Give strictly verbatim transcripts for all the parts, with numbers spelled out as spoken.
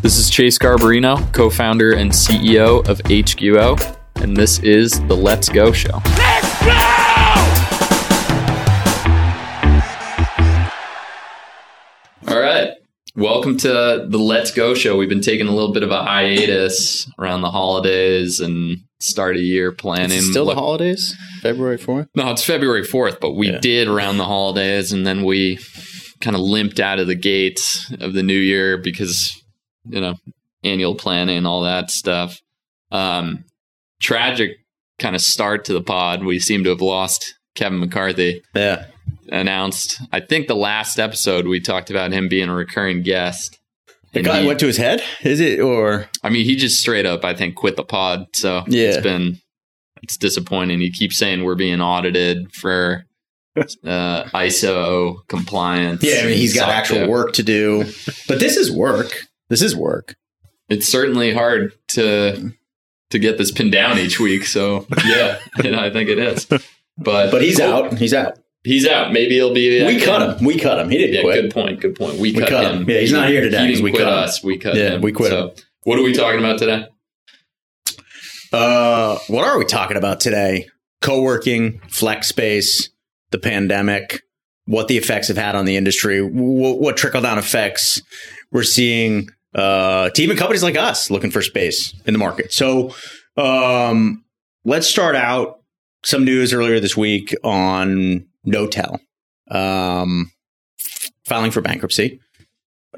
This is Chase Garbarino, co-founder and C E O of H Q O, and this is the Let's Go Show. Let's go! All right. Welcome to the Let's Go Show. We've been taking a little bit of a hiatus around the holidays and start of year planning. It's still what, the holidays? February fourth? No, it's February fourth, but we yeah. did around the holidays, and then we kind of limped out of the gates of the new year because, you know, annual planning and all that stuff. Um, tragic kind of start to the pod. We seem to have lost Kevin McCarthy. Yeah. Announced, I think the last episode we talked about him being a recurring guest. The guy he, went to his head? Is it or? I mean, he just straight up, I think, quit the pod. So yeah. it's been, it's disappointing. He keeps saying we're being audited for uh, I S O compliance. Yeah, I mean, he's got actual to. work to do. But this is work. This is work. It's certainly hard to to get this pinned down each week. So yeah, you know, I think it is. But but he's cool. out. He's out. He's out. Maybe he'll be. We cut him. him. We cut him. He didn't yeah, quit. Good point. Good point. We, we cut, cut him. him. Yeah, he's he, not here today. He didn't we quit cut us. Him. We cut yeah, him. We quit so, him. What are we talking about today? Uh, what are we talking about today? Co-working, flex space, the pandemic, what the effects have had on the industry, what, what trickle-down effects we're seeing. Uh, to even companies like us looking for space in the market. So um, let's start out. Some news earlier this week on Notel um, filing for bankruptcy.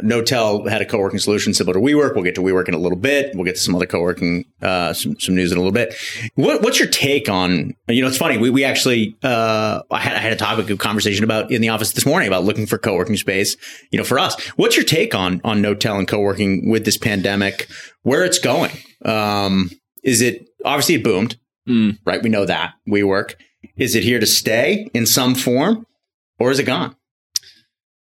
Notel had a co-working solution similar to WeWork. We'll get to WeWork in a little bit. We'll get to some other co-working, uh, some, some news in a little bit. What, what's your take on, you know, it's funny. We we actually, uh, I, had, I had a topic of conversation about in the office this morning about looking for co-working space, you know, for us. What's your take on on Notel and co-working with this pandemic, where it's going? Um, is it, obviously it boomed, mm. right? We know that. WeWork. Is it here to stay in some form or is it gone?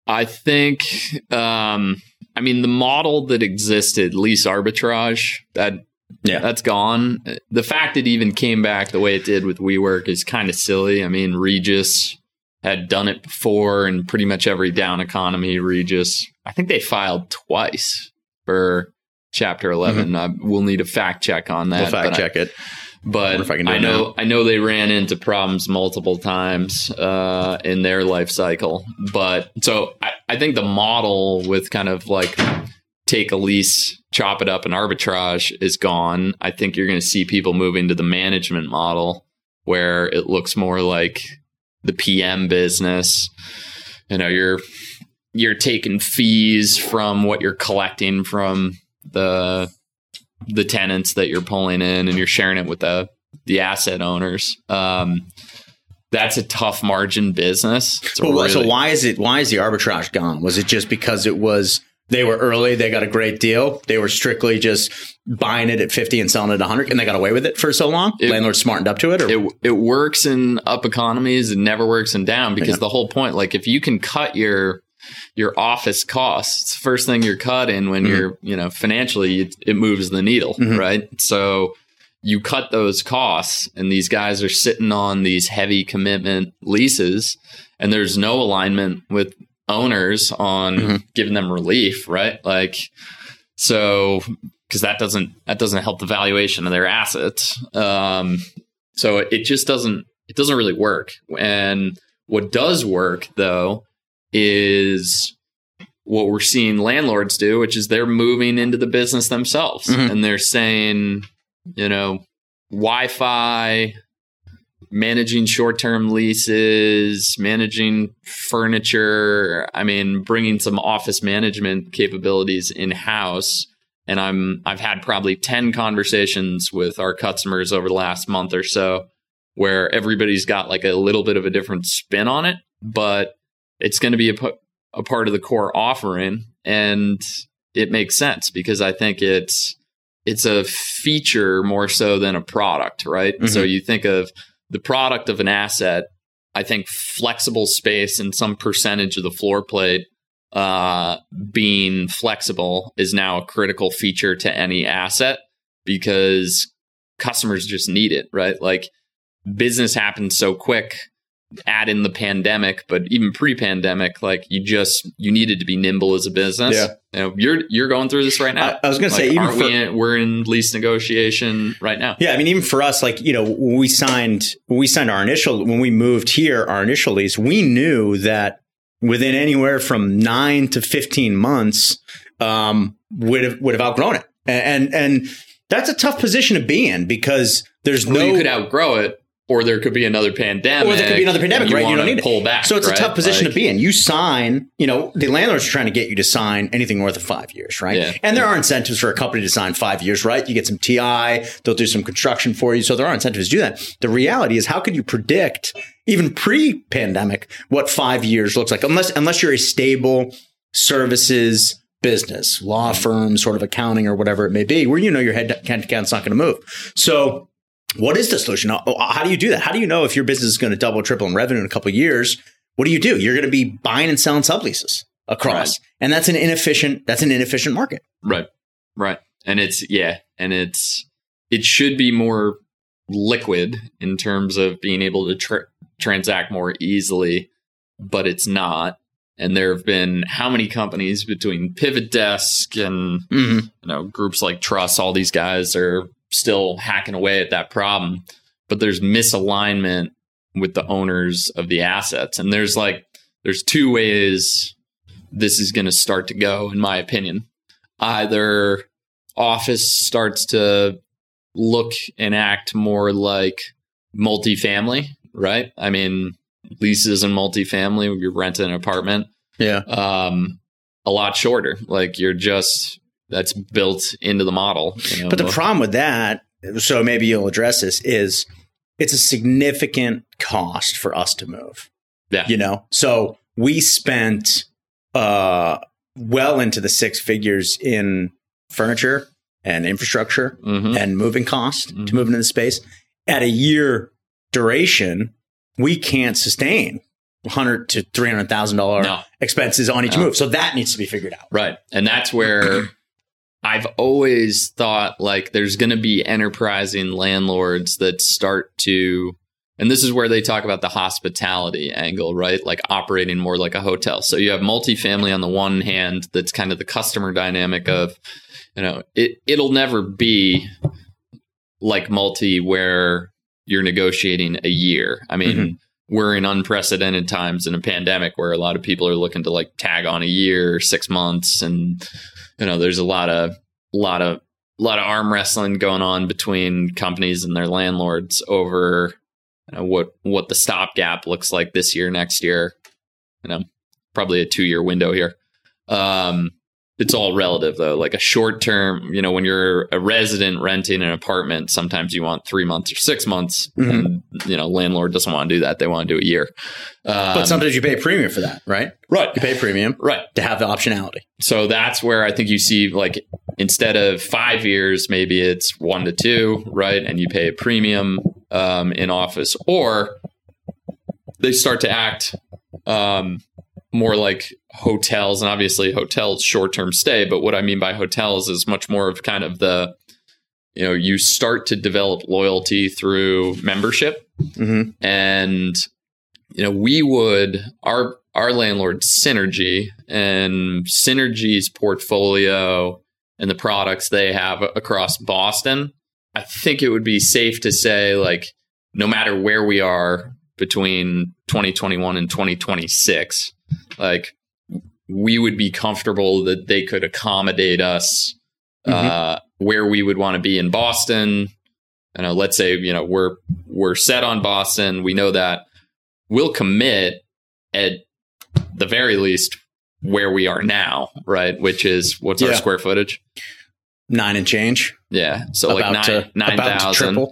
I think, um, I mean, the model that existed, lease arbitrage, that, yeah. that's gone. The fact it even came back the way it did with WeWork is kind of silly. I mean, Regis had done it before in pretty much every down economy. Regis, I think they filed twice for Chapter eleven. Mm-hmm. I, we'll need a fact check on that. We'll fact check I, it. But I, if I, can do I know now. I know they ran into problems multiple times uh, in their life cycle. But so I, I think the model with kind of like take a lease, chop it up and arbitrage is gone. I think you're going to see people moving to the management model where it looks more like the P M business. You know, you're you're taking fees from what you're collecting from the the tenants that you're pulling in and you're sharing it with the, the asset owners. Um, that's a tough margin business. Well, really- so why is it, why is the arbitrage gone? Was it just because it was, they were early, they got a great deal. They were strictly just buying it at fifty and selling it at one hundred and they got away with it for so long? It, Landlords smartened up to it? Or? It it works in up economies. It never works in down because yeah. the whole point, like if you can cut your your office costs, first thing you're cutting when mm-hmm. you're, you know, financially, it, it moves the needle, mm-hmm. right? So you cut those costs and these guys are sitting on these heavy commitment leases and there's no alignment with owners on mm-hmm. giving them relief, right? Like, so, because that doesn't, that doesn't help the valuation of their assets. Um, so it, it just doesn't, it doesn't really work. And what does work though, is what we're seeing landlords do, which is they're moving into the business themselves. Mm-hmm. And they're saying, you know, Wi-Fi, managing short-term leases, managing furniture. I mean, bringing some office management capabilities in-house. And I'm, I've had probably ten conversations with our customers over the last month or so where everybody's got like a little bit of a different spin on it, but it's going to be a, a part of the core offering, and it makes sense because I think it's it's a feature more so than a product, right? Mm-hmm. So you think of the product of an asset, I think flexible space and some percentage of the floor plate uh, being flexible is now a critical feature to any asset because customers just need it, right? Like business happens so quick. add in the pandemic, but even pre-pandemic, like you just, you needed to be nimble as a business. Yeah. You know, you're, you're going through this right now. I, I was going like, to say, even for, we in, we're in lease negotiation right now. Yeah. I mean, even for us, like, you know, when we signed, when we signed our initial, when we moved here, our initial lease, we knew that within anywhere from nine to fifteen months, um, would have, would have outgrown it. And, and, and that's a tough position to be in because there's well, no, you could outgrow it. Or there could be another pandemic. Or there could be another pandemic, you right? You don't need to pull back. So it's right? a tough position like, to be in. You sign, you know, the landlord's trying to get you to sign anything worth of five years, right? Yeah. And there are incentives for a company to sign five years, right? You get some T I, they'll do some construction for you. So there are incentives to do that. The reality is, how could you predict, even pre-pandemic, what five years looks like? Unless, unless you're a stable services business, law firm, sort of accounting or whatever it may be, where you know your head count's not going to move. So what is the solution? How do you do that? How do you know if your business is going to double, triple in revenue in a couple of years? What do you do? You're going to be buying and selling subleases across. Right. And that's an inefficient, that's an inefficient market. Right. Right. And it's, yeah. And it's, it should be more liquid in terms of being able to tr- transact more easily, but it's not. And there have been how many companies between PivotDesk and, mm-hmm. you know, groups like Trust, all these guys are still hacking away at that problem, but there's misalignment with the owners of the assets. And there's like, there's two ways this is going to start to go, in my opinion. Either office starts to look and act more like multifamily, right? I mean, leases and multifamily, you're renting an apartment. Yeah. Um, a lot shorter. Like you're just... That's built into the model. You know, but the most- problem with that, so maybe you'll address this, is it's a significant cost for us to move. Yeah. You know, so we spent uh, well into the six figures in furniture and infrastructure mm-hmm. and moving cost mm-hmm. to move into the space. At a year duration, we can't sustain one hundred thousand dollars to three hundred thousand dollars no. expenses on each no. move. So that needs to be figured out. Right. And that's where... I've always thought like there's going to be enterprising landlords that start to, and this is where they talk about the hospitality angle, right? Like operating more like a hotel. So you have multifamily on the one hand, that's kind of the customer dynamic of, you know, it, it'll never be like multi where you're negotiating a year. I mean, mm-hmm. we're in unprecedented times in a pandemic where a lot of people are looking to like tag on a year, six months and... You know, there's a lot of lot of lot of arm wrestling going on between companies and their landlords over you know, what what the stopgap looks like this year, next year. You know, probably a two year window here. Um, it's all relative though. Like a short term, you know, when you're a resident renting an apartment, sometimes you want three months or six months. Mm-hmm. And you know, landlord doesn't want to do that; they want to do a year. Um, but sometimes you pay a premium for that, right? Right, you pay a premium, right, to have the optionality. So that's where I think you see, like, instead of five years, maybe it's one to two, right? And you pay a premium um, in office, or they start to act um, more like hotels, and obviously hotels short-term stay. But what I mean by hotels is much more of kind of the, you know, you start to develop loyalty through membership. Mm-hmm. And, you know, we would, our, our landlord Synergy and Synergy's portfolio and the products they have across Boston, I think it would be safe to say, like, no matter where we are between twenty twenty-one and twenty twenty-six, like, we would be comfortable that they could accommodate us uh, mm-hmm. where we would want to be in Boston. You know, let's say, you know, we're we're set on Boston. We know that we'll commit at the very least where we are now, right? Which is, what's yeah. our square footage? Nine and change. Yeah. So about like nine, to, nine thousand.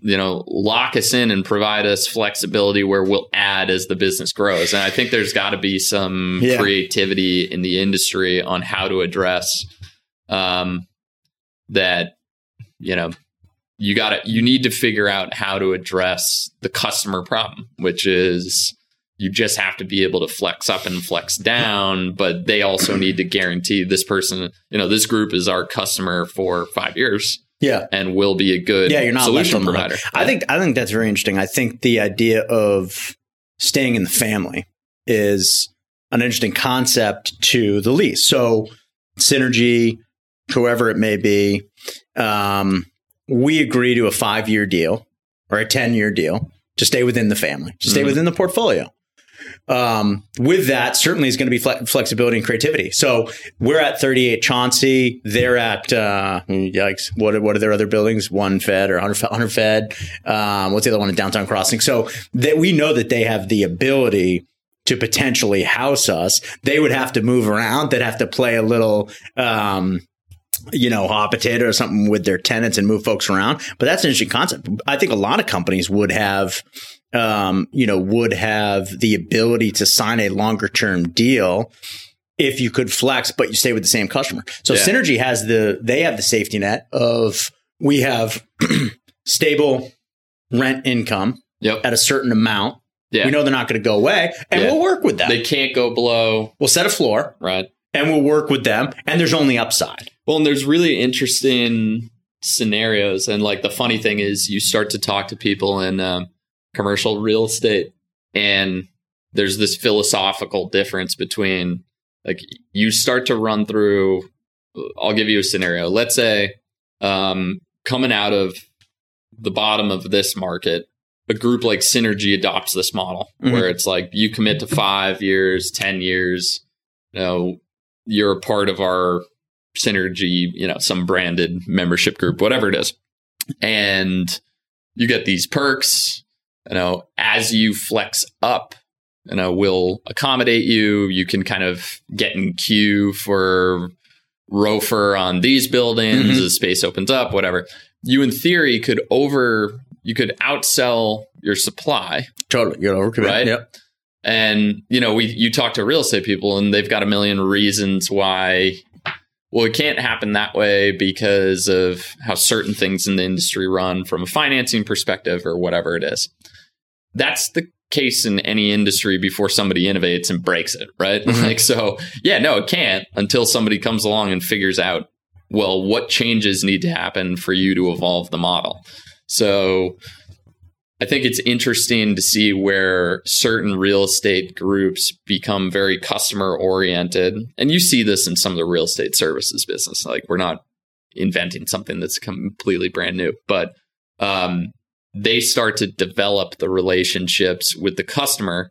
You know, lock us in and provide us flexibility where we'll add as the business grows. And I think there's got to be some yeah. creativity in the industry on how to address um, that. You know, you got to you need to figure out how to address the customer problem, which is you just have to be able to flex up and flex down. But they also need to guarantee this person, you know, this group is our customer for five years. Yeah. And will be a good yeah, you're not solution provider. I think I think that's very interesting. I think the idea of staying in the family is an interesting concept to the lease. So Synergy, whoever it may be, um, we agree to a five-year deal or a ten-year deal to stay within the family, to stay mm-hmm. within the portfolio. Um, with that, certainly is going to be fle- flexibility and creativity. So we're at thirty-eight Chauncey. They're at, uh, yikes, what are, what are their other buildings? One Fed or one hundred Fed. Um, what's the other one in Downtown Crossing? So that we know that they have the ability to potentially house us. They would have to move around. They'd have to play a little, um, you know, hot potato or something with their tenants and move folks around. But that's an interesting concept. I think a lot of companies would have, um, you know, would have the ability to sign a longer term deal if you could flex, but you stay with the same customer. So yeah. Synergy has the, they have the safety net of, we have stable rent income yep. at a certain amount. Yeah. We know they're not going to go away and yeah. we'll work with them. They can't go below. We'll set a floor. Right. And we'll work with them. And there's only upside. Well, and there's really interesting scenarios. And like the funny thing is you start to talk to people in um, commercial real estate and there's this philosophical difference between like you start to run through. I'll give you a scenario. Let's say um, coming out of the bottom of this market, a group like Synergy adopts this model mm-hmm. where it's like you commit to five years, ten years, you know, you're a part of our Synergy, you know, some branded membership group, whatever it is. And you get these perks, you know, as you flex up, you know, we'll accommodate you. You can kind of get in queue for ROFR on these buildings mm-hmm. as the space opens up, whatever. You, in theory, could over... You could outsell your supply. Totally. You know, right? Yep. And, you know, we you talk to real estate people and they've got a million reasons why, well, it can't happen that way because of how certain things in the industry run from a financing perspective or whatever it is. That's the case in any industry before somebody innovates and breaks it, right? Mm-hmm. Like, so, yeah, no, it can't until somebody comes along and figures out, well, what changes need to happen for you to evolve the model. So I think it's interesting to see where certain real estate groups become very customer oriented. And you see this in some of the real estate services business. Like we're not inventing something that's completely brand new, but um, they start to develop the relationships with the customer.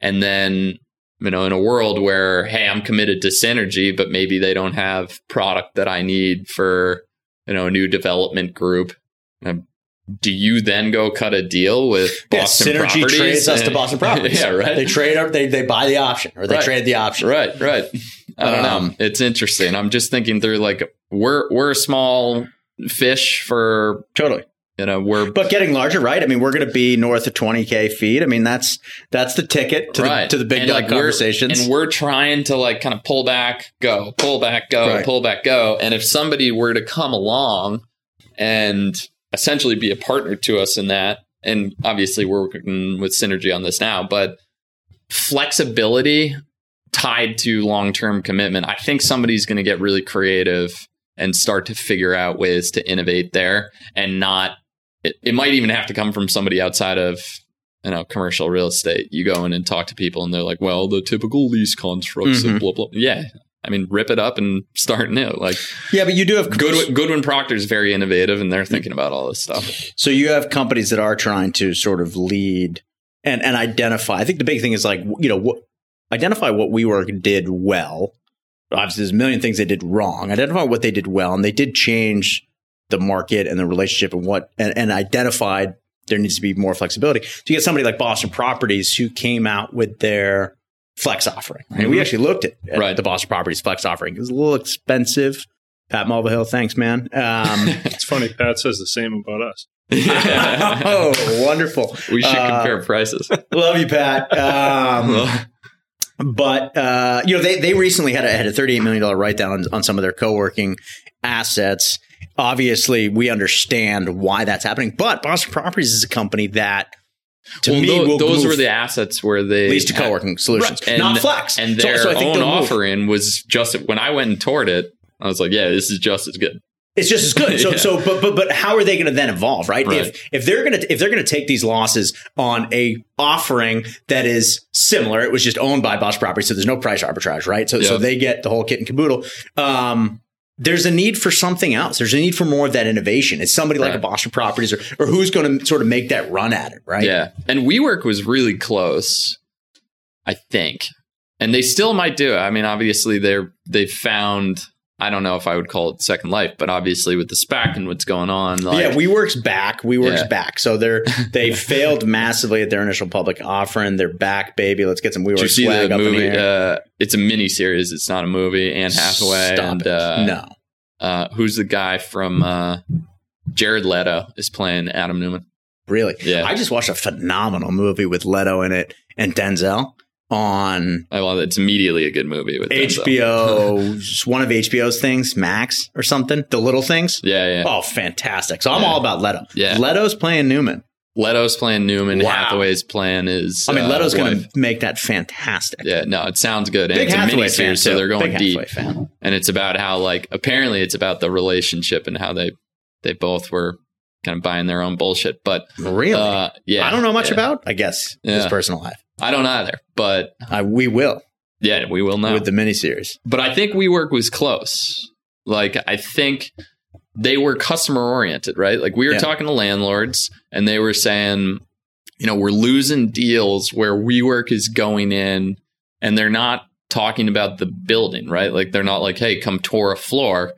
And then, you know, in a world where, hey, I'm committed to Synergy, but maybe they don't have product that I need for, you know, a new development group. I'm, Do you then go cut a deal with Boston yeah, Synergy Properties? Synergy trades and, us to Boston Properties. Yeah, right. They trade up, they they buy the option or they right. trade the option. Right, right. I don't um, know. It's interesting. I'm just thinking through like we're we're a small fish for totally. You know, we're but getting larger, right? I mean, we're going to be north of twenty K feet. I mean, that's that's the ticket to right. the to the big like conversations. We're, and we're trying to like kind of pull back, go, pull back, go, right. pull back, go. And if somebody were to come along and essentially be a partner to us in that. And obviously we're working with Synergy on this now, but flexibility tied to long-term commitment. I think somebody's going to get really creative and start to figure out ways to innovate there and not, it, it might even have to come from somebody outside of, you know, commercial real estate. You go in and talk to people and they're like, well, the typical lease constructs mm-hmm. of blah, blah. Yeah. I mean, rip it up and start new. Like, yeah, but you do have Goodwin, Goodwin Proctor is very innovative, and they're thinking about all this stuff. So you have companies that are trying to sort of lead and and identify. I think the big thing is like you know what, identify what WeWork did well. Obviously, there's a million things they did wrong. Identify what they did well, and they did change the market and the relationship and what and, and identified there needs to be more flexibility. So you get somebody like Boston Properties who came out with their flex offering. Right? Mm-hmm. We actually looked at, at right. the Boston Properties flex offering. It was a little expensive. Pat Mulvihill, thanks, man. Um, it's funny. Pat says the same about us. Oh, wonderful. We should uh, compare prices. Love you, Pat. Um, but, uh, you know, they, they recently had a, had a thirty-eight million dollars write-down on, on some of their co-working assets. Obviously, we understand why that's happening. But Boston Properties is a company that To well, me, th- we'll those were the assets where they leased to co-working solutions, right. and, not flex. And their so, so own offering move. was just when I went and toured it, I was like, "Yeah, this is just as good." It's just as good. So, yeah. so, but, but, but, how are they going to then evolve, right? right? If if they're going to if they're going to take these losses on a offering that is similar, it was just owned by Boston Properties, so there's no price arbitrage, right? So, yeah. so they get the whole kit and caboodle. Um, there's a need for something else. There's a need for more of that innovation. It's somebody right. like a Boston Properties, or or who's going to sort of make that run at it, right? Yeah, and WeWork was really close, I think, and they still might do it. I mean, obviously, they're they've found. I don't know if I would call it second life, but obviously with the SPAC and what's going on. Like, yeah, WeWork's back. WeWork's yeah. back. So they're, they failed massively at their initial public offering. They're back, baby. Let's get some WeWork swag up movie, in here. Uh, it's a mini series. It's not a movie. Anne Hathaway. Stop and, it. Uh, no. Uh, who's the guy from uh, Jared Leto is playing Adam Neumann. Really? Yeah. I just watched a phenomenal movie with Leto in it and Denzel. On I love it. It's immediately a good movie with H B O, just one of H B O's things, Max or something, The Little Things. Yeah, yeah. Oh, fantastic. So yeah. I'm all about Leto. Yeah. Leto's playing Newman. Leto's playing Newman. Wow. Hathaway's playing is. I mean, Leto's uh, going to make that fantastic. Yeah, no, it sounds good. And Big it's Hathaway a miniseries, fan, so they're going Big deep. Hathaway fan. And it's about how, like, apparently it's about the relationship and how they they both were kind of buying their own bullshit. But really, uh, yeah, I don't know much yeah. about. I guess yeah. his personal life. I don't either, but uh, we will. Yeah, we will now with the miniseries. But I think WeWork was close. Like, I think they were customer oriented, right? Like, we were yeah. talking to landlords, and they were saying, you know, we're losing deals where WeWork is going in, and they're not talking about the building, right? Like, they're not like, hey, come tour a floor.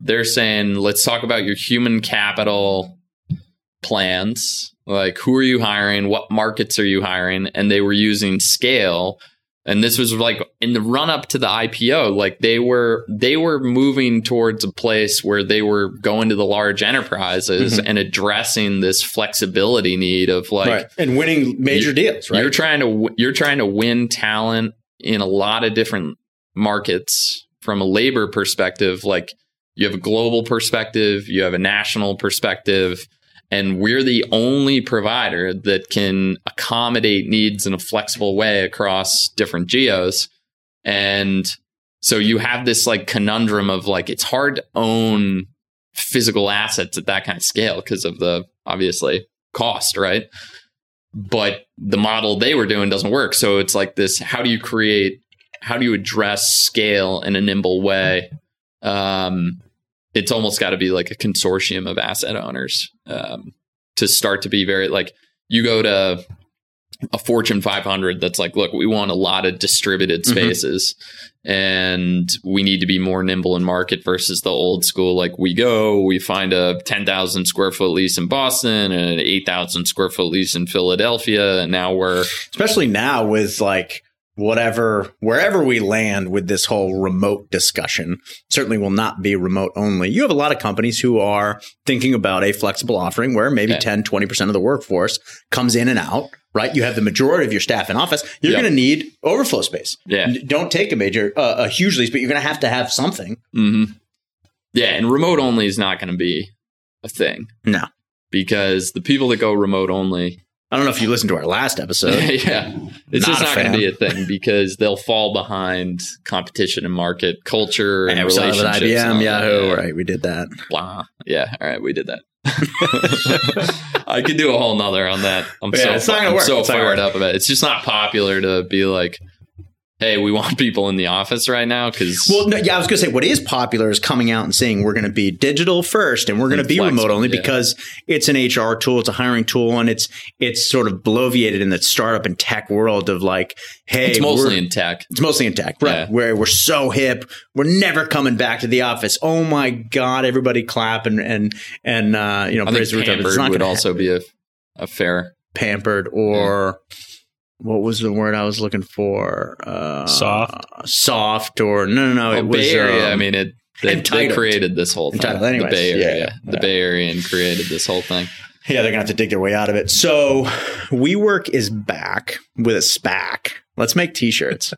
They're saying, let's talk about your human capital plans. Like, who are you hiring? What markets are you hiring? And they were using scale. And this was like in the run up to the I P O, like they were they were moving towards a place where they were going to the large enterprises mm-hmm. and addressing this flexibility need of like right. and winning major you, deals. Right. You're trying to you're trying to win talent in a lot of different markets from a labor perspective. Like, you have a global perspective. You have a national perspective. And we're the only provider that can accommodate needs in a flexible way across different geos. And so you have this like conundrum of like, it's hard to own physical assets at that kind of scale because of the obviously cost, right? But the model they were doing doesn't work. So it's like this, how do you create, how do you address scale in a nimble way? Um It's almost got to be like a consortium of asset owners um, to start to be very like you go to a Fortune five hundred that's like, look, we want a lot of distributed spaces mm-hmm. and we need to be more nimble in market versus the old school. Like, we go, we find a ten thousand square foot lease in Boston and an eight thousand square foot lease in Philadelphia. And now we're especially now with like. Whatever, wherever we land with this whole remote discussion, certainly will not be remote only. You have a lot of companies who are thinking about a flexible offering where maybe yeah. ten, twenty percent of the workforce comes in and out, right? You have the majority of your staff in office. You're yep. going to need overflow space. Yeah. Don't take a major, uh, a huge lease, but you're going to have to have something. Mm-hmm. Yeah. And remote only is not going to be a thing. No. Because the people that go remote only... I don't know if you listened to our last episode. yeah. It's not just not going to be a thing because they'll fall behind competition and market culture and, and relationships. I B M, Yahoo. Yeah. Right. We did that. Blah. Yeah. All right. We did that. I could do a whole nother on that. I'm yeah, so, it's not gonna I'm work. so it's fired up about it. It's just not popular to be like, hey, we want people in the office right now because. Well, no, yeah, I was going to say what is popular is coming out and saying we're going to be digital first and we're going to be remote only yeah. because it's an H R tool, it's a hiring tool, and it's it's sort of bloviated in the startup and tech world of like, hey, it's mostly in tech. It's mostly in tech, right? Yeah. Where we're so hip, we're never coming back to the office. Oh my God, everybody clap and and and uh, you know, I praise think the pampered it's not would also happen. be a a fair pampered or. Yeah. What was the word I was looking for? Uh, soft, soft, or no, no, no. Well, it was Bay Area. Um, I mean, it. They, they created this whole thing. Anyways, the Bay Area, yeah, yeah. the Bay Area, created this whole thing. Yeah, they're gonna have to dig their way out of it. So, WeWork is back with a SPAC. Let's make T-shirts.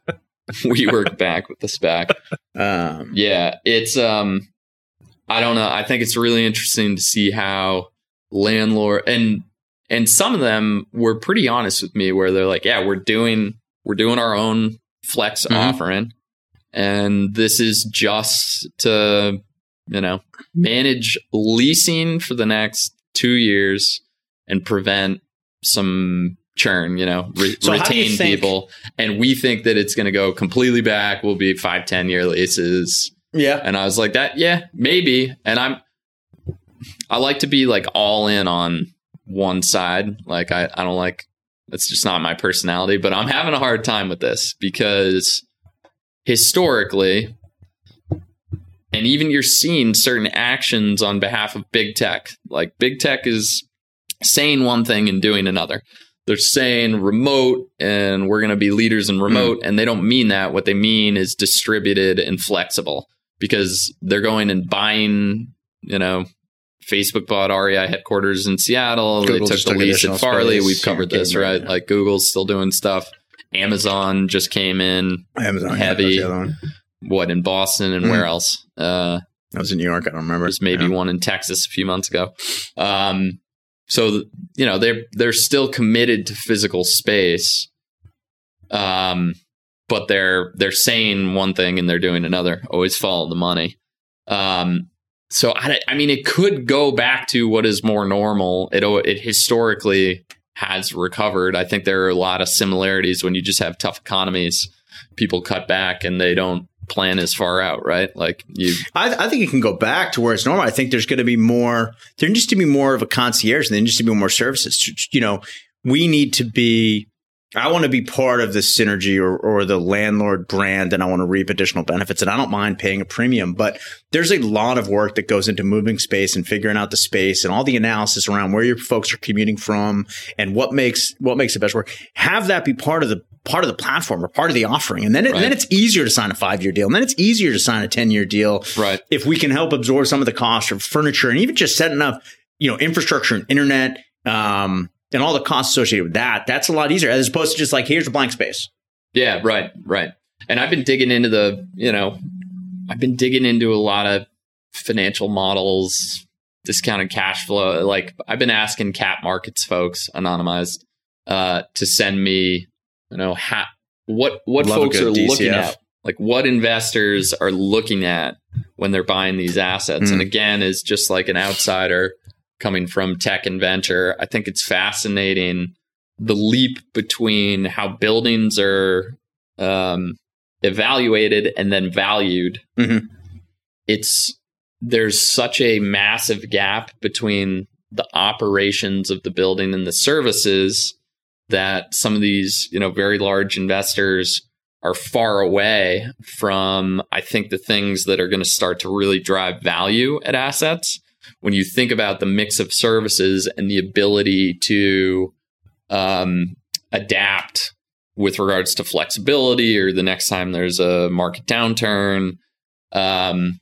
WeWork back with the SPAC. Um, yeah, it's. Um, I don't know. I think it's really interesting to see how landlord and. And some of them were pretty honest with me where they're like, yeah, we're doing we're doing our own flex mm-hmm. offering. And this is just to you know, manage leasing for the next two years and prevent some churn, you know, re- so retain you people. And we think that it's going to go completely back. We'll be five, ten year leases. Yeah. And I was like that. Yeah, maybe. And I'm, I like to be like all in on one side. Like I, I don't like, that's just not my personality, but I'm having a hard time with this because historically, and even you're seeing certain actions on behalf of big tech, like big tech is saying one thing and doing another. They're saying remote and we're going to be leaders in remote. Mm. And they don't mean that. What they mean is distributed and flexible because they're going and buying, you know, Facebook bought R E I headquarters in Seattle. Google they took the lease at Farley. Space. We've covered this, right? Yeah. Like Google's still doing stuff. Amazon just came in Amazon, heavy. Yeah, that was the other one. What, in Boston and mm. where else? Uh, I was in New York. I don't remember. There's maybe yeah. one in Texas a few months ago. Um, so, you know, they're, they're still committed to physical space, um, but they're they're saying one thing and they're doing another. Always follow the money. Um, so, I, I mean, it could go back to what is more normal. It, it historically has recovered. I think there are a lot of similarities when you just have tough economies. People cut back and they don't plan as far out, right? Like you, I, I think it can go back to where it's normal. I think there's going to be more. There needs to be more of a concierge, and there needs to be more services. You know, we need to be. I want to be part of the Synergy or, or the landlord brand, and I want to reap additional benefits. And I don't mind paying a premium, but there's a lot of work that goes into moving space and figuring out the space and all the analysis around where your folks are commuting from and what makes what makes the best work. Have that be part of the part of the platform or part of the offering, and then it, right. and then it's easier to sign a five year deal, and then it's easier to sign a ten year deal. Right. If we can help absorb some of the cost of furniture and even just setting up, you know, infrastructure and internet. Um, And all the costs associated with that, that's a lot easier as opposed to just like, here's a blank space. Yeah, right, right. And I've been digging into the, you know, I've been digging into a lot of financial models, discounted cash flow. Like I've been asking cap markets folks, anonymized, uh, to send me, you know, ha- what what Love folks are D C F. Looking at. Like what investors are looking at when they're buying these assets. Mm. And again, is just like an outsider coming from tech and venture, I think it's fascinating the leap between how buildings are um, evaluated and then valued. Mm-hmm. It's there's such a massive gap between the operations of the building and the services that some of these, you know, very large investors are far away from, I think, the things that are going to start to really drive value at assets. When you think about the mix of services and the ability to um, adapt with regards to flexibility or the next time there's a market downturn, um,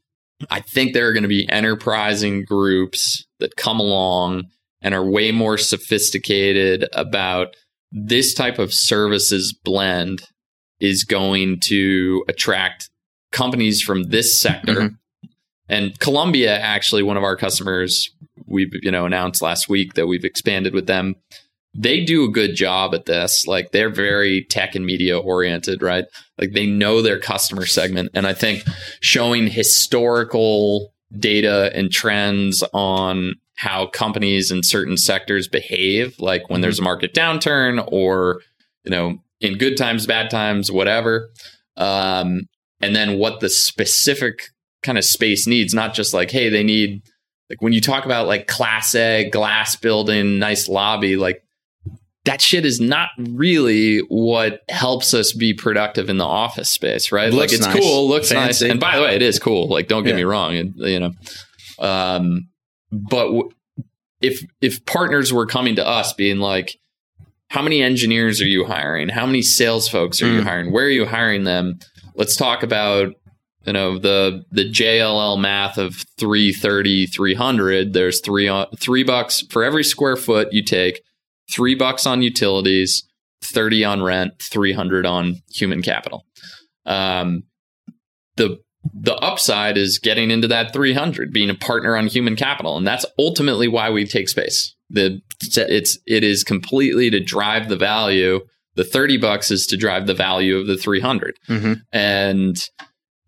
I think there are going to be enterprising groups that come along and are way more sophisticated about this type of services blend is going to attract companies from this sector. Mm-hmm. And Columbia, actually, one of our customers, we've you know announced last week that we've expanded with them. They do a good job at this. Like they're very tech and media oriented, right? Like they know their customer segment. And I think showing historical data and trends on how companies in certain sectors behave, like when there's a market downturn or, you know, in good times, bad times, whatever. Um, and then what the specific kind of space needs, not just like, hey, they need, like when you talk about like class A glass building, nice lobby, like that shit is not really what helps us be productive in the office space, right? Looks like it's nice. Cool, looks Fancy. Nice. And by the way, it is cool. Like, don't get yeah. me wrong, it, you know. Um, but w- if if partners were coming to us being like, how many engineers are you hiring? How many sales folks are mm. you hiring? Where are you hiring them? Let's talk about You know, the the J L L math of three thirty, three hundred, there's three on, three bucks for every square foot you take, three bucks on utilities, thirty on rent, three hundred on human capital. Um, the the upside is getting into that three hundred, being a partner on human capital. And that's ultimately why we take space. The it's it is completely to drive the value. The thirty bucks is to drive the value of the three hundred. Mm-hmm. And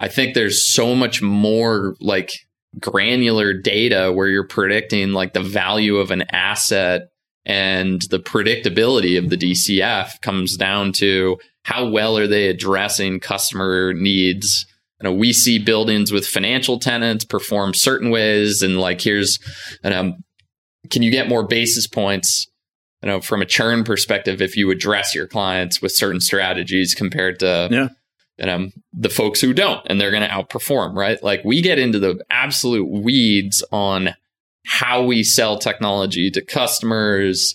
I think there's so much more like granular data where you're predicting like the value of an asset and the predictability of the D C F comes down to how well are they addressing customer needs. You know, we see buildings with financial tenants perform certain ways, and like here's, and um, can you get more basis points, you know, from a churn perspective if you address your clients with certain strategies compared to, yeah. you know, the folks who don't, and they're going to outperform, right? Like we get into the absolute weeds on how we sell technology to customers,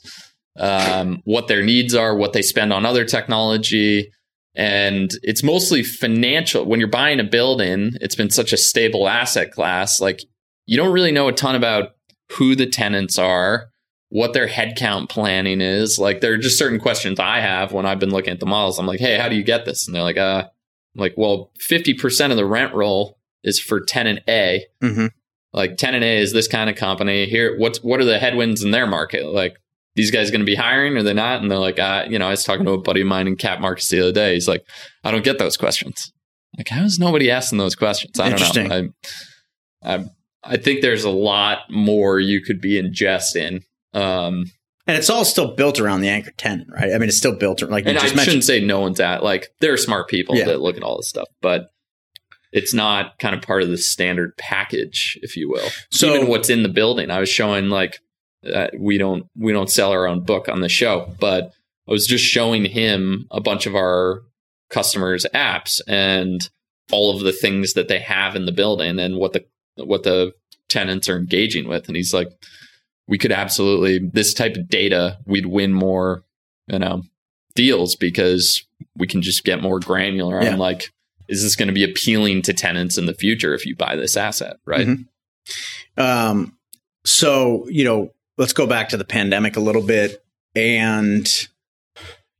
um, what their needs are, what they spend on other technology. And it's mostly financial. When you're buying a building, it's been such a stable asset class. Like you don't really know a ton about who the tenants are, what their headcount planning is. Like there are just certain questions I have when I've been looking at the models. I'm like, hey, how do you get this? And they're like, uh, I'm like, well, fifty percent of the rent roll is for tenant A. Mm-hmm. Like tenant A is this kind of company here. What's, what are the headwinds in their market? Like these guys going to be hiring or they're not? And they're like, uh, you know, I was talking to a buddy of mine in cap markets the other day. He's like, I don't get those questions. Like, how is nobody asking those questions? I don't know. I, I, I think there's a lot more you could be ingesting. Um, and it's all still built around the anchor tenant, right? I mean, it's still built around, like, and you just I mentioned. Shouldn't say no one's at, like, there are smart people yeah. that look at all this stuff, but it's not kind of part of the standard package, if you will. So, even what's in the building. I was showing like uh, we don't we don't sell our own book on the show, but I was just showing him a bunch of our customers' apps and all of the things that they have in the building and what the what the tenants are engaging with, and he's like, "We could absolutely this type of data, we'd win more, you know, deals because we can just get more granular on yeah. like." Is this going to be appealing to tenants in the future if you buy this asset, right? Mm-hmm. Um, so, you know, let's go back to the pandemic a little bit. And,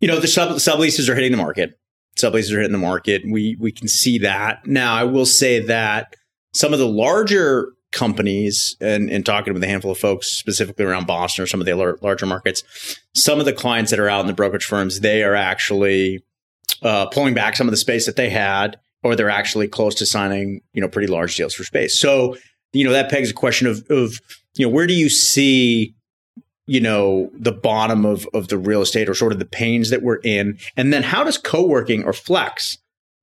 you know, the sub- subleases are hitting the market. Subleases are hitting the market. We we can see that. Now, I will say that some of the larger companies, and, and talking with a handful of folks specifically around Boston or some of the larger markets, some of the clients that are out in the brokerage firms, they are actually... Uh, pulling back some of the space that they had, or they're actually close to signing, you know, pretty large deals for space. So, you know, that pegs a question of, of, you know, where do you see, you know, the bottom of, of the real estate or sort of the pains that we're in? And then how does co-working or flex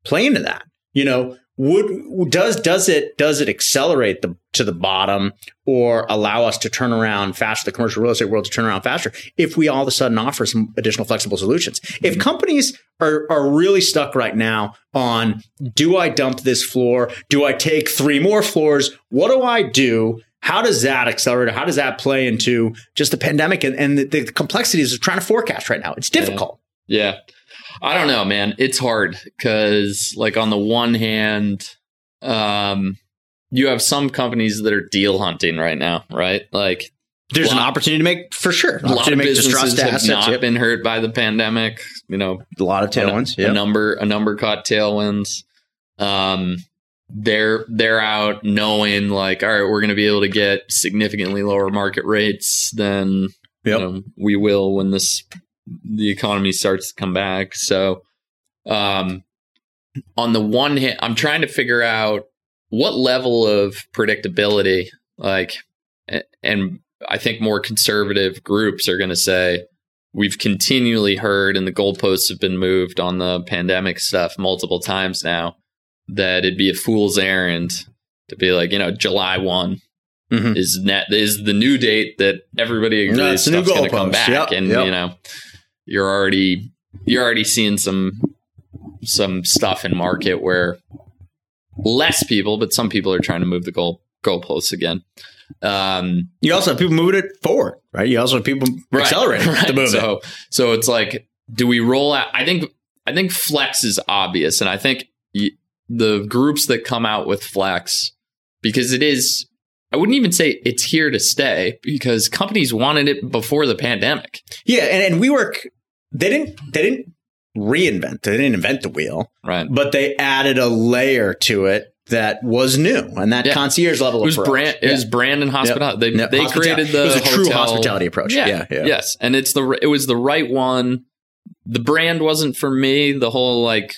play into that? You know, would, does, does it, does it accelerate the, to the bottom or allow us to turn around faster, the commercial real estate world to turn around faster if we all of a sudden offer some additional flexible solutions? Mm-hmm. If companies are, are really stuck right now on, do I dump this floor? Do I take three more floors? What do I do? How does that accelerate? How does that play into just the pandemic and, and the, the complexities of trying to forecast right now? It's difficult. Yeah. yeah. I don't know, man. It's hard because, like, on the one hand, um, you have some companies that are deal hunting right now, right? Like, there's lot, an opportunity to make for sure. A lot of businesses have assets, not yep. been hurt by the pandemic. You know, a lot of tailwinds. A, yep. a number, a number caught tailwinds. Um, they're they're out knowing, like, all right, we're going to be able to get significantly lower market rates than yep. you know, we will when this. The economy starts to come back. So um, on the one hand, I'm trying to figure out what level of predictability, like, and I think more conservative groups are going to say, we've continually heard, and the goalposts have been moved on the pandemic stuff multiple times now, that it'd be a fool's errand to be like, you know, July first. Mm-hmm. Is net is the new date that everybody agrees no, stuff's going to come back, yep, and yep. you know you're already you're already seeing some some stuff in market where less people, but some people are trying to move the goal goalposts again. Um, you also have people moving it forward, right? You also have people right, accelerating right. the movement. So so it's like, do we roll out? I think I think flex is obvious, and I think y- the groups that come out with flex, because it is. I wouldn't even say it's here to stay because companies wanted it before the pandemic. Yeah, and, and WeWork, they didn't they didn't reinvent, they didn't invent the wheel, right? But they added a layer to it that was new, and that yeah. concierge level. It was approach. brand, it yeah. was brand and hospitality. Yep. They yep. they Hospita- created the it was a hotel. True hospitality approach. Yeah. Yeah, yeah, yes, and it's the it was the right one. The brand wasn't for me. The whole like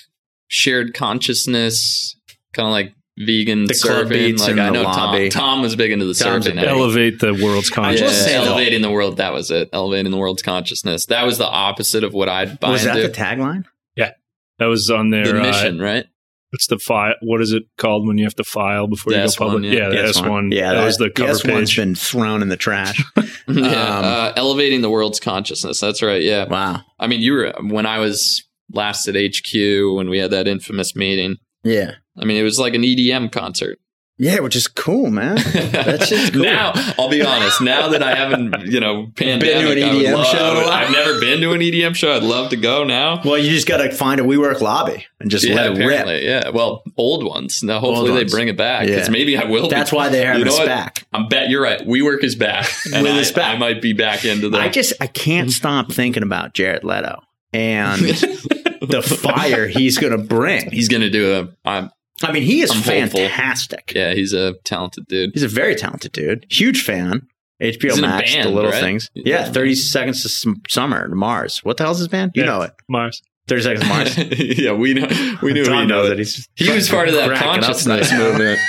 shared consciousness kind of like vegan the club beats like, in I the know lobby. Tom, Tom was big into the Tom's surfing. Elevate the world's consciousness. Yeah, elevating the world. That was it. Elevating the world's consciousness. That was the opposite of what I'd buy was into. Was that the tagline? Yeah. That was on their... The mission, uh, right? What's the file? What is it called when you have to file before the you S one, go public? Yeah, yeah the S one. S one. Yeah, that, that was the cover the page. S one's been thrown in the trash. yeah, um, uh, elevating the world's consciousness. That's right. Yeah. Wow. I mean, you were when I was last at H Q when we had that infamous meeting. Yeah. I mean, it was like an E D M concert. Yeah, which is cool, man. That's just cool. Now, I'll be honest. Now that I haven't, you know, pandemic, been to an E D M love, show. Would, I've never been to an E D M show. I'd love to go now. Well, you just got to find a WeWork lobby and just yeah, let it apparently, rip. Yeah, well, old ones. Now, hopefully ones. They bring it back because yeah. maybe I will. That's be, why they have you know a SPAC. I bet you're right. WeWork is back. And I, SPAC. I might be back into that. I just I can't stop thinking about Jared Leto and the fire he's going to bring. He's going to do a. I'm, I mean, he is I'm fantastic. Hopeful. Yeah, he's a talented dude. He's a very talented dude. Huge fan. H B O he's Max, band, The Little right? Things. Yeah, thirty Seconds to sum- Summer, to Mars. What the hell's his band? You yeah, know it. Mars. thirty Seconds to Mars. yeah, we know. We knew Tom knows it. He's he was part of that consciousness movement.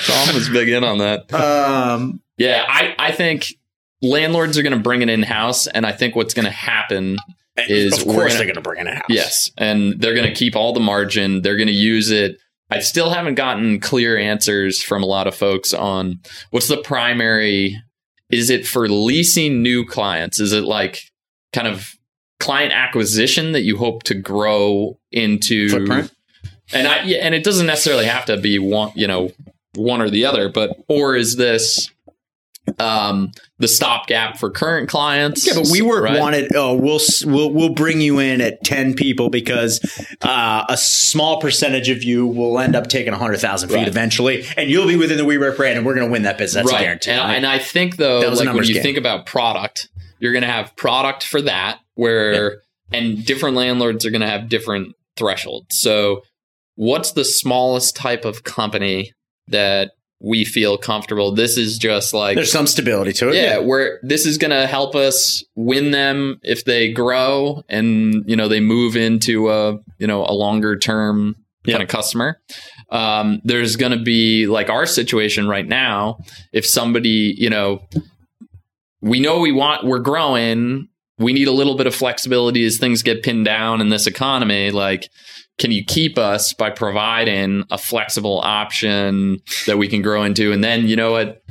Tom was big in on that. Um, yeah, I, I think landlords are going to bring it in-house, and I think what's going to happen... Is of course gonna, they're going to bring in a house. Yes. And they're going to keep all the margin. They're going to use it. I still haven't gotten clear answers from a lot of folks on what's the primary. Is it for leasing new clients? Is it like kind of client acquisition that you hope to grow into? Footprint? And I, yeah, and it doesn't necessarily have to be one, you know, one or the other, but, or is this, Um, the stopgap for current clients. Yeah, but WeWork right? wanted. Oh, we'll we'll we'll bring you in at ten people because uh, a small percentage of you will end up taking a hundred thousand feet right. eventually, and you'll be within the WeWork brand, and we're going to win that business. That's right. a guarantee. And, right? and I think though, like when you game. think about product, you're going to have product for that, where yeah. and different landlords are going to have different thresholds. So, what's the smallest type of company that? We feel comfortable. This is just like... There's some stability to it. Yeah, yeah. Where this is going to help us win them if they grow and, you know, they move into a, you know, a longer term yep. kind of customer. Um, there's going to be like our situation right now. If somebody, you know, we know we want, we're growing. We need a little bit of flexibility as things get pinned down in this economy. Like, can you keep us by providing a flexible option that we can grow into? And then, you know what?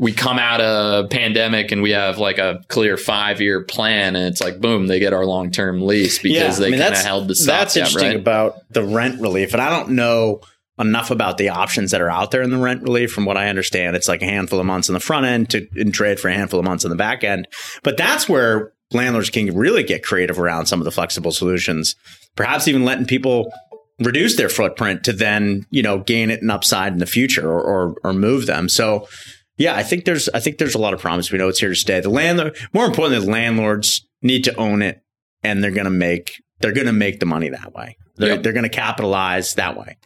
We come out of pandemic and we have like a clear five year plan. And it's like, boom, they get our long term lease because yeah, they I mean, kind of held the stopgap. That's interesting right? about the rent relief. And I don't know enough about the options that are out there in the rent relief. From what I understand, it's like a handful of months on the front end to in trade for a handful of months on the back end. But that's where landlords can really get creative around some of the flexible solutions, perhaps even letting people reduce their footprint to then, you know, gain it an upside in the future or, or, or move them. So, yeah, I think there's I think there's a lot of promise. We know it's here to stay. The landlord, more importantly, the landlords need to own it, and they're going to make they're going to make the money that way. They're, yep. they're going to capitalize that way.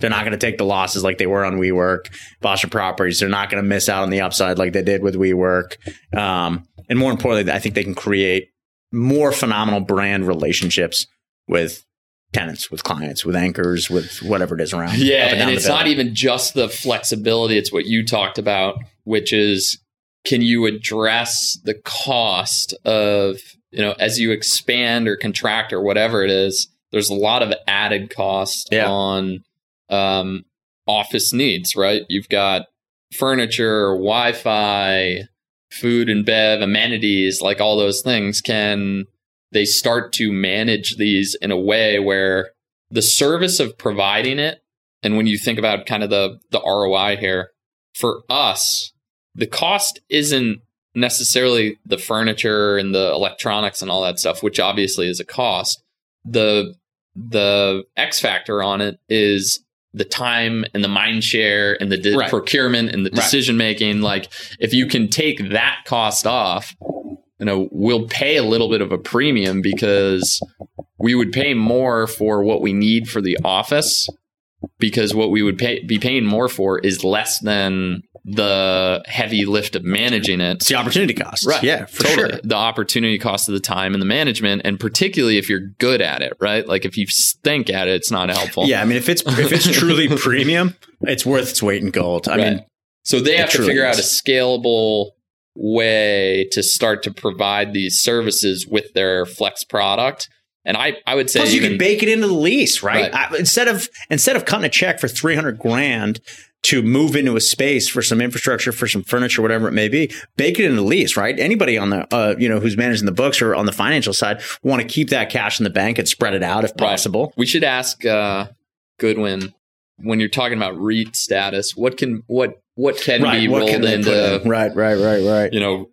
They're not going to take the losses like they were on WeWork, Boston Properties. They're not going to miss out on the upside like they did with WeWork. Um, and more importantly, I think they can create more phenomenal brand relationships with tenants, with clients, with anchors, with whatever it is around. Yeah, and, and it's not even just the flexibility. It's what you talked about, which is can you address the cost of, you know, as you expand or contract or whatever it is, there's a lot of added cost yeah. on... Um, office needs, right? You've got furniture, Wi-Fi, food and bev, amenities, like all those things. Can they start to manage these in a way where the service of providing it, and when you think about kind of the, the R O I here, for us, the cost isn't necessarily the furniture and the electronics and all that stuff, which obviously is a cost. The The X factor on it is the time and the mind share and the de- right. procurement and the decision making. Right. Like if you can take that cost off, you know, we'll pay a little bit of a premium because we would pay more for what we need for the office because what we would pay, be paying more for is less than the heavy lift of managing it. It's the opportunity cost. Right. Yeah, for totally. Sure. The opportunity cost of the time and the management, and particularly if you're good at it, right? Like if you stink at it, it's not helpful. Yeah, I mean, if it's if it's truly premium, it's worth its weight in gold. I right. mean, so they have to figure is. out a scalable way to start to provide these services with their flex product. And I, I would say... Plus, even, you can bake it into the lease, right? right. I, instead of instead of cutting a check for three hundred grand to move into a space for some infrastructure, for some furniture, whatever it may be, bake it into the lease, right? Anybody on the, uh, you know, who's managing the books or on the financial side want to keep that cash in the bank and spread it out if possible. Right. We should ask uh, Goodwin, when you're talking about REIT status, what can what what can right. be what rolled can into... In? Right, right, right, right. You know...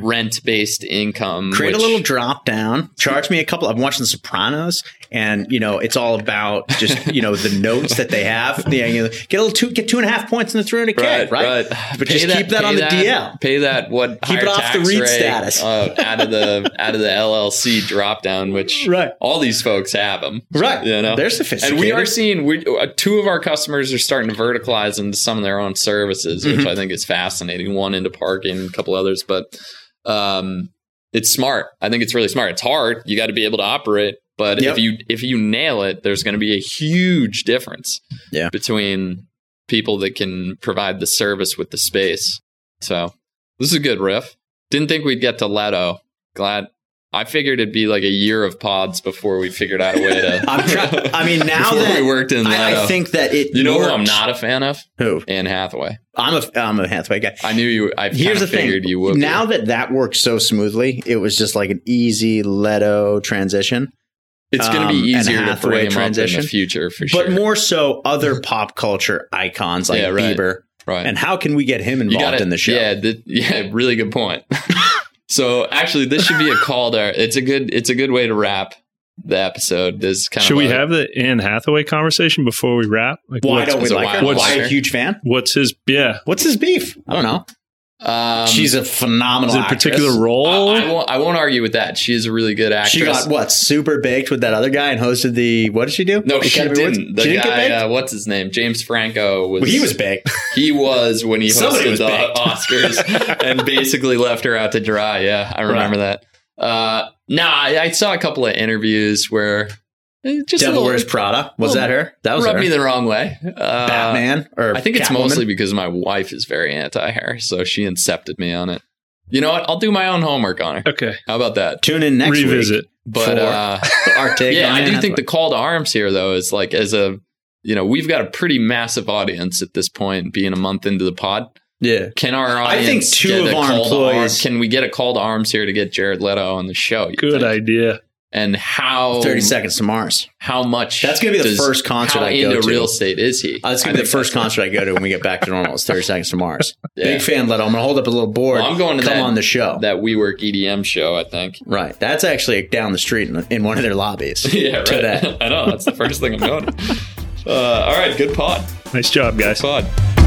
rent-based income. Create which, a little drop down. Charge me a couple. I'm watching The Sopranos, and you know it's all about just you know the notes that they have. The, you know, get a little two, get two and a half points in the three hundred k, right? right? right. But pay just that, keep that on the that, D L. Pay that what? Keep it off the REIT status. uh, out of the out of the L L C drop down, which right. all these folks have them. Right. You know? They're sophisticated, and we are seeing we, uh, two of our customers are starting to verticalize into some of their own services, mm-hmm. which I think is fascinating. One into parking, a couple others, but. Um, it's smart. I think it's really smart. It's hard. You got to be able to operate, but yep. if you if you nail it, there's going to be a huge difference yeah. between people that can provide the service with the space. So this is a good riff. Didn't think we'd get to Leto. Glad. I figured it'd be like a year of pods before we figured out a way to. I'm try- I mean, now that we worked in Leto, I, I think that it. You know worked. Who I'm not a fan of? Who? Anne Hathaway. I'm a I'm a Hathaway guy. I knew you. I Here's the figured thing. You would. Now be. that that worked so smoothly, it was just like an easy Leto transition. It's um, going to be easier to frame transition. Up in the future for sure. But more so, other pop culture icons like yeah, right. Bieber. Right. And how can we get him involved gotta, in the show? Yeah. Th- yeah. Really good point. So actually, this should be a call there. It's a good. It's a good way to wrap the episode. This kind should of should we have the Anne Hathaway conversation before we wrap? Like, why don't we like her? Why are you a huge fan? What's his? Yeah. What's his beef? I don't know. Um, She's a phenomenal. Is it a particular actress. Role? Uh, I won't. I won't argue with that. She is a really good actress. She got what super baked with that other guy and hosted the. What did she do? No, she didn't. Awards? The she guy, didn't get uh, what's his name? James Franco was. Well, he was baked. He was when he hosted the baked. Oscars and basically left her out to dry. Yeah, I remember right. that. Uh, nah, I, I saw a couple of interviews where. Just Devil Wears Prada. Was that her? That was rubbed her. me the wrong way. Uh, Batman? Or I think it's Catwoman? Mostly because my wife is very anti-hair, so she incepted me on it. You know what? I'll do my own homework on her. Okay. How about that? Tune in next Revisit week. But uh, our take yeah, I do think the call to arms here, though, is like as a, you know, we've got a pretty massive audience at this point, being a month into the pod. Yeah. Can our audience I think two get of a our call employees. To arms? Can we get a call to arms here to get Jared Leto on the show? Good think? idea. And how thirty Seconds to Mars? How much? That's gonna be the does, first concert I go to. How into real estate is he? That's uh, gonna I be the first concert I go to when we get back to normal. It's thirty Seconds to Mars. Yeah. Big fan, Leto. I'm gonna hold up a little board. Well, I'm going to come that, on the show. That WeWork E D M show, I think. Right. That's actually down the street in, in one of their lobbies. Yeah, right. Today. I know. That's the first thing I'm going to. Uh, all right. Good pod. Nice job, guys. Good pod.